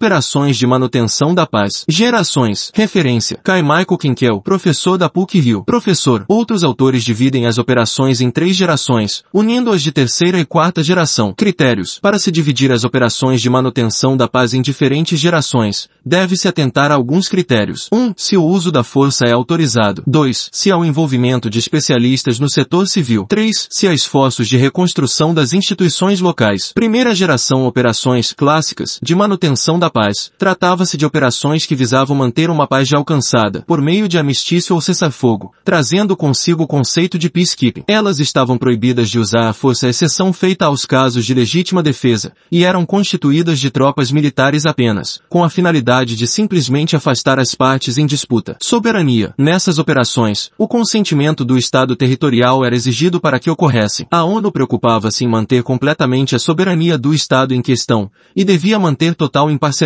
Operações de Manutenção da Paz. Gerações. Referência. Kai Michael Kinkel, professor da PUC Rio. Professor. Outros autores dividem as operações em 3 gerações, unindo-as de 3ª e 4ª geração. Critérios. Para se dividir as operações de manutenção da paz em diferentes gerações, deve-se atentar a alguns critérios. 1. Se o uso da força é autorizado. 2. Se há o envolvimento de especialistas no setor civil. 3. Se há esforços de reconstrução das instituições locais. Primeira geração. Operações clássicas de manutenção da paz. Tratava-se de operações que visavam manter uma paz já alcançada, por meio de armistício ou cessar-fogo, trazendo consigo o conceito de peacekeeping. Elas estavam proibidas de usar a força à exceção feita aos casos de legítima defesa, e eram constituídas de tropas militares apenas, com a finalidade de simplesmente afastar as partes em disputa. Soberania. Nessas operações, o consentimento do Estado territorial era exigido para que ocorressem. A ONU preocupava-se em manter completamente a soberania do Estado em questão, e devia manter total imparcialidade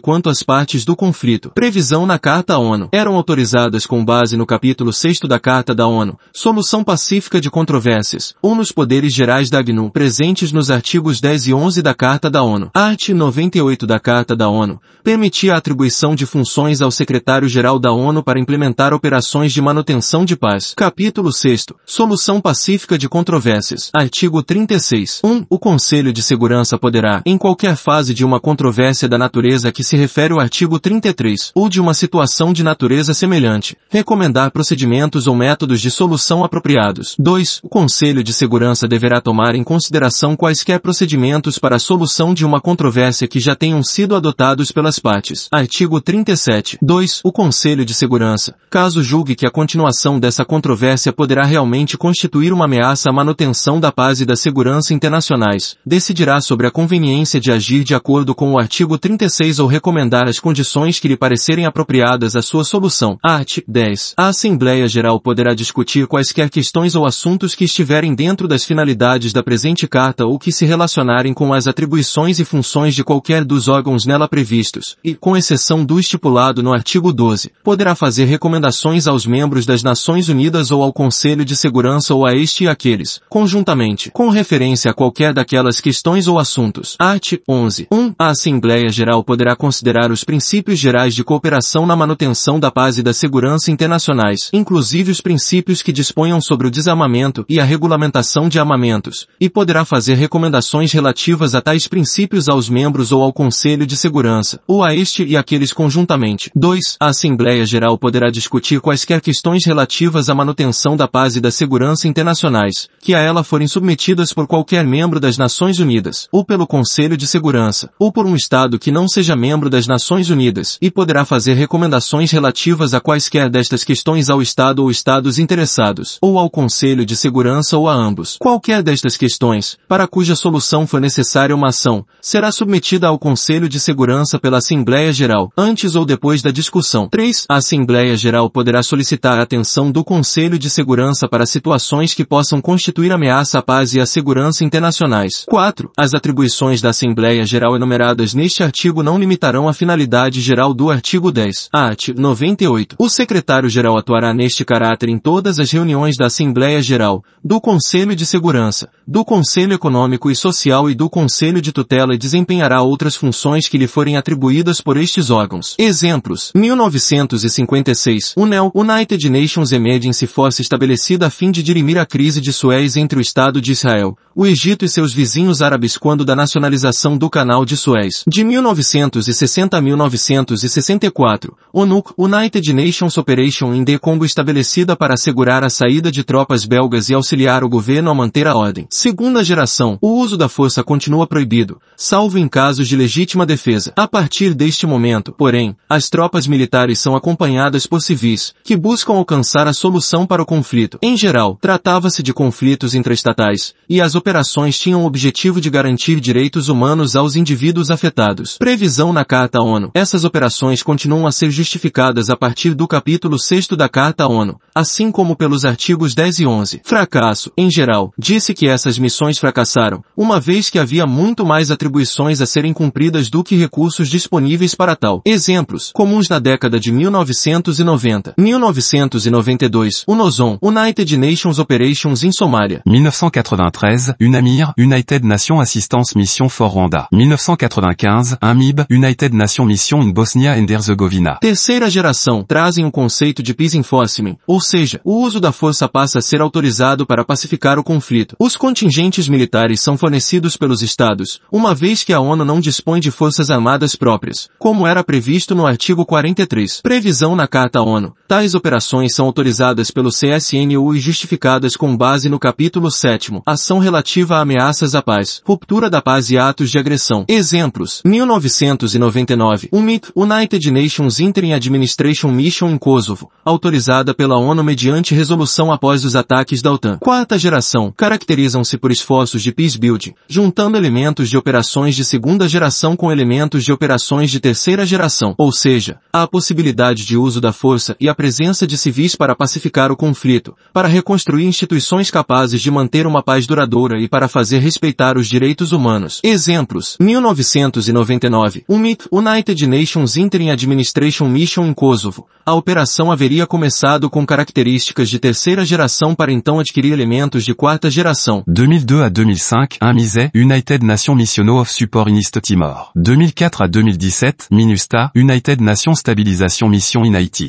quanto às partes do conflito. Previsão na Carta à ONU. Eram autorizadas com base no capítulo 6º da Carta da ONU, solução pacífica de controvérsias, ou nos poderes gerais da AGNU, presentes nos artigos 10 e 11 da Carta da ONU. Artigo 98 da Carta da ONU permitia a atribuição de funções ao secretário-geral da ONU para implementar operações de manutenção de paz. Capítulo 6º. Solução pacífica de controvérsias. Artigo 36. 1. O Conselho de Segurança poderá, em qualquer fase de uma controvérsia da natureza a que se refere o artigo 33, ou de uma situação de natureza semelhante, recomendar procedimentos ou métodos de solução apropriados. 2. O Conselho de Segurança deverá tomar em consideração quaisquer procedimentos para a solução de uma controvérsia que já tenham sido adotados pelas partes. Artigo 37. 2. O Conselho de Segurança, caso julgue que a continuação dessa controvérsia poderá realmente constituir uma ameaça à manutenção da paz e da segurança internacionais, decidirá sobre a conveniência de agir de acordo com o artigo 36 ou recomendar as condições que lhe parecerem apropriadas à sua solução. Artigo 10. A Assembleia Geral poderá discutir quaisquer questões ou assuntos que estiverem dentro das finalidades da presente Carta ou que se relacionarem com as atribuições e funções de qualquer dos órgãos nela previstos, e, com exceção do estipulado no artigo 12, poderá fazer recomendações aos membros das Nações Unidas ou ao Conselho de Segurança ou a este e aqueles, conjuntamente, com referência a qualquer daquelas questões ou assuntos. Artigo 11. 1. A Assembleia Geral poderá considerar os princípios gerais de cooperação na manutenção da paz e da segurança internacionais, inclusive os princípios que disponham sobre o desarmamento e a regulamentação de armamentos, e poderá fazer recomendações relativas a tais princípios aos membros ou ao Conselho de Segurança, ou a este e aqueles conjuntamente. 2. A Assembleia Geral poderá discutir quaisquer questões relativas à manutenção da paz e da segurança internacionais, que a ela forem submetidas por qualquer membro das Nações Unidas, ou pelo Conselho de Segurança, ou por um Estado que não seja membro das Nações Unidas, e poderá fazer recomendações relativas a quaisquer destas questões ao Estado ou Estados interessados, ou ao Conselho de Segurança ou a ambos. Qualquer destas questões, para cuja solução for necessária uma ação, será submetida ao Conselho de Segurança pela Assembleia Geral, antes ou depois da discussão. 3. A Assembleia Geral poderá solicitar a atenção do Conselho de Segurança para situações que possam constituir ameaça à paz e à segurança internacionais. 4. As atribuições da Assembleia Geral enumeradas neste artigo não limitarão a finalidade geral do artigo 10. Artigo 98. O secretário-geral atuará neste caráter em todas as reuniões da Assembleia Geral, do Conselho de Segurança, do Conselho Econômico e Social e do Conselho de Tutela e desempenhará outras funções que lhe forem atribuídas por estes órgãos. Exemplos. 1956. UNEL, United Nations Emergency Force, estabelecida a fim de dirimir a crise de Suez entre o Estado de Israel, o Egito e seus vizinhos árabes quando da nacionalização do Canal de Suez. De 1960 a 1964, ONUC, United Nations Operation in the Congo, estabelecida para assegurar a saída de tropas belgas e auxiliar o governo a manter a ordem. Segunda geração. O uso da força continua proibido, salvo em casos de legítima defesa. A partir deste momento, porém, as tropas militares são acompanhadas por civis, que buscam alcançar a solução para o conflito. Em geral, tratava-se de conflitos intraestatais, e as operações tinham o objetivo de garantir direitos humanos aos indivíduos afetados. Previsão na Carta à ONU. Essas operações continuam a ser justificadas a partir do capítulo 6º da Carta à ONU, assim como pelos artigos 10 e 11. Fracasso. Em geral, disse que essas missões fracassaram, uma vez que havia muito mais atribuições a serem cumpridas do que recursos disponíveis para tal. Exemplos. Comuns na década de 1990. 1992. UNOSOM, United Nations Operations in Somália. 1993. UNAMIR, United Nations Assistance Mission for Rwanda. 1995, UNAMIBH, United Nations Mission in Bosnia and Herzegovina. Terceira geração, trazem o conceito de peace enforcement, ou seja, o uso da força passa a ser autorizado para pacificar o conflito. Os contingentes militares são fornecidos pelos estados, uma vez que a ONU não dispõe de forças armadas próprias, como era previsto no artigo 43. Previsão na Carta ONU. Tais operações são autorizadas pelo CSNU e justificadas com base no capítulo 7º, ação relativa a ameaças à paz, ruptura da paz e atos de agressão. Exemplos: 1999, UNMIK, United Nations Interim Administration Mission em Kosovo, autorizada pela ONU mediante resolução após os ataques da OTAN. Quarta geração, caracterizam-se por esforços de peace building, juntando elementos de operações de segunda geração com elementos de operações de terceira geração, ou seja, a possibilidade de uso da força e a presença de civis para pacificar o conflito, para reconstruir instituições capazes de manter uma paz duradoura e para fazer respeitar os direitos humanos. Exemplos: 1999, UNMIK, United Nations Interim Administration Mission em Kosovo. A operação haveria começado com características de terceira geração para então adquirir elementos de quarta geração. 2002 a 2005, UNMISET, United Nations Mission of Support in East Timor. 2004 a 2017, MINUSTAH, United Nations Stabilization Mission in Haiti.